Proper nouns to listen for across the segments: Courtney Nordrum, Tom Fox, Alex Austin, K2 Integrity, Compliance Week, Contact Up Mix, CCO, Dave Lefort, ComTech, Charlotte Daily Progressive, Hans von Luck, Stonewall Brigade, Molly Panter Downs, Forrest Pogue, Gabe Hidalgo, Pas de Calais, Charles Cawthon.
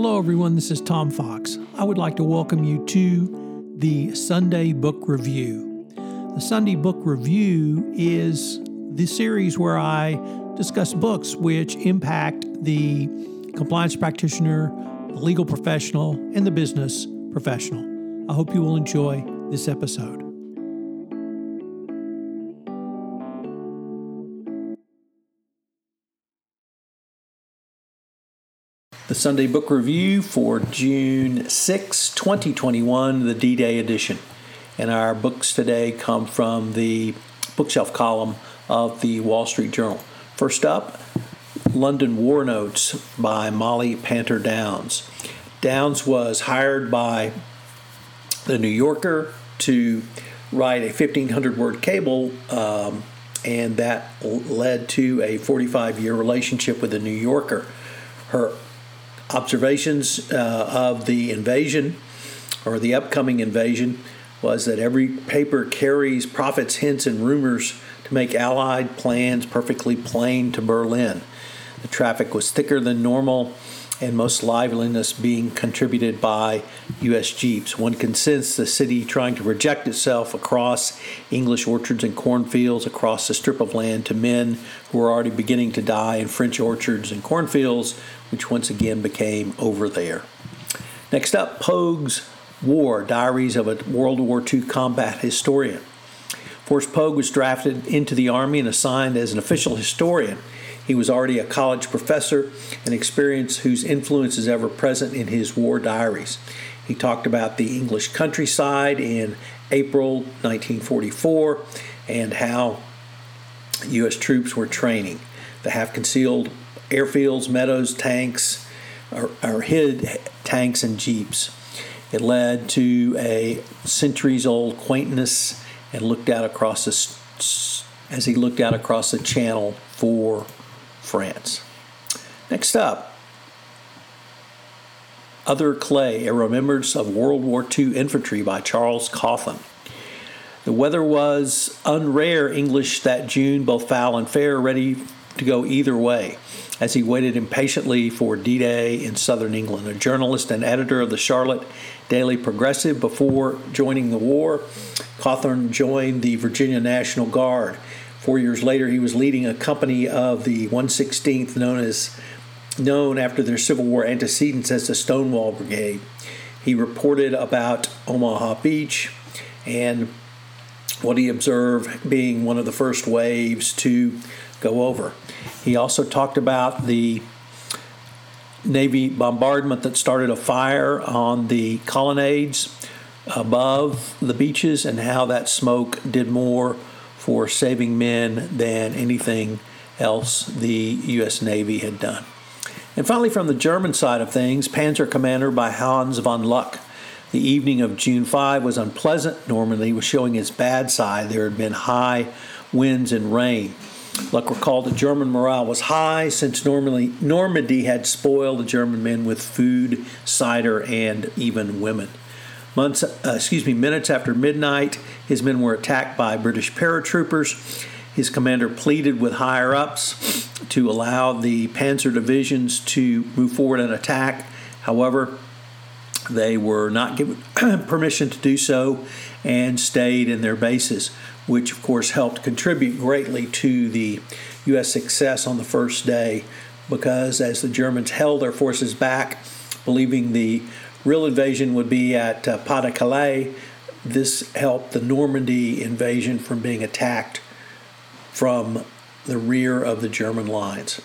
Hello everyone, this is Tom Fox. I would like to welcome you to the Sunday Book Review. The Sunday Book Review is the series where I discuss books which impact the compliance practitioner, the legal professional, and the business professional. I hope you will enjoy this episode. The Sunday Book Review for June 6, 2021, the D-Day edition. And our books today come from the bookshelf column of the Wall Street Journal. First up, London War Notes by Molly Panter Downs. Downs was hired by the New Yorker to write a 1,500-word cable, and that led to a 45-year relationship with the New Yorker. Her observations of the invasion or the upcoming invasion was that every paper carries prophets, hints, and rumors to make Allied plans perfectly plain to Berlin. The traffic was thicker than normal and most liveliness being contributed by U.S. Jeeps. One can sense the city trying to project itself across English orchards and cornfields, across the strip of land to men who were already beginning to die in French orchards and cornfields, which once again became over there. Next up, Pogue's War, Diaries of a World War II Combat Historian. Forrest Pogue was drafted into the Army and assigned as an official historian. He was already a college professor, an experience whose influence is ever present in his war diaries. He talked about the English countryside in April 1944 and how U.S. troops were training. The half-concealed airfields, meadows, tanks, or hid tanks and jeeps. It led to a centuries-old quaintness and looked out across as he looked out across the channel for France. Next up, Other Clay, A Remembrance of World War II Infantry by Charles Cawthon. The weather was unrare English that June, both foul and fair, ready to go either way. As he waited impatiently for D-Day in southern England, a journalist and editor of the Charlotte Daily Progressive before joining the war, Cawthon joined the Virginia National Guard. 4 years later, he was leading a company of the 1/16th, known after their Civil War antecedents as the Stonewall Brigade. He reported about Omaha Beach and what he observed being one of the first waves to go over. He also talked about the Navy bombardment that started a fire on the colonnades above the beaches and how that smoke did more for saving men than anything else the U.S. Navy had done. And finally, from the German side of things, Panzer Commander by Hans von Luck. The evening of June 5 was unpleasant. Normandy was showing its bad side. There had been high winds and rain. Luck recalled that German morale was high since Normandy had spoiled the German men with food, cider, and even women. Minutes after midnight, his men were attacked by British paratroopers. His commander pleaded with higher-ups to allow the panzer divisions to move forward and attack. However, they were not given permission to do so and stayed in their bases, which, of course, helped contribute greatly to the U.S. success on the first day because as the Germans held their forces back, believing the real invasion would be at Pas de Calais, this helped the Normandy invasion from being attacked from the rear of the German lines.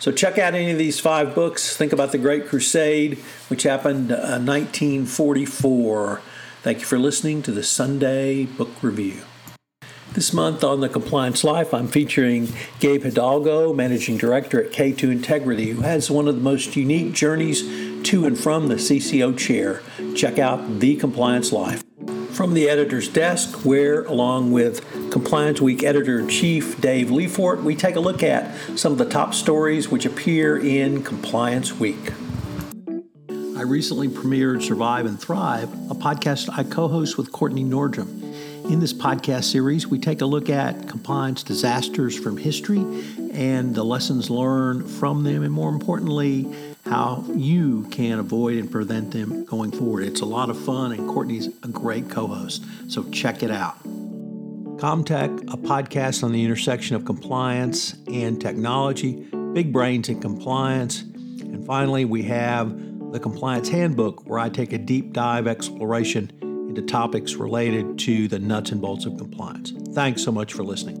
So check out any of these five books. Think about the Great Crusade, which happened in 1944. Thank you for listening to the Sunday Book Review. This month on The Compliance Life, I'm featuring Gabe Hidalgo, Managing Director at K2 Integrity, who has one of the most unique journeys to and from the CCO chair. Check out The Compliance Life. From the editor's desk, where, along with Compliance Week Editor-in-Chief Dave Lefort, we take a look at some of the top stories which appear in Compliance Week. I recently premiered Survive and Thrive, a podcast I co-host with Courtney Nordrum. In this podcast series, we take a look at compliance disasters from history and the lessons learned from them, and more importantly, how you can avoid and prevent them going forward. It's a lot of fun, and Courtney's a great co-host, so check it out. ComTech, a podcast on the intersection of compliance and technology, big brains in compliance. And finally, we have the Compliance Handbook, where I take a deep dive exploration into topics related to the nuts and bolts of compliance. Thanks so much for listening.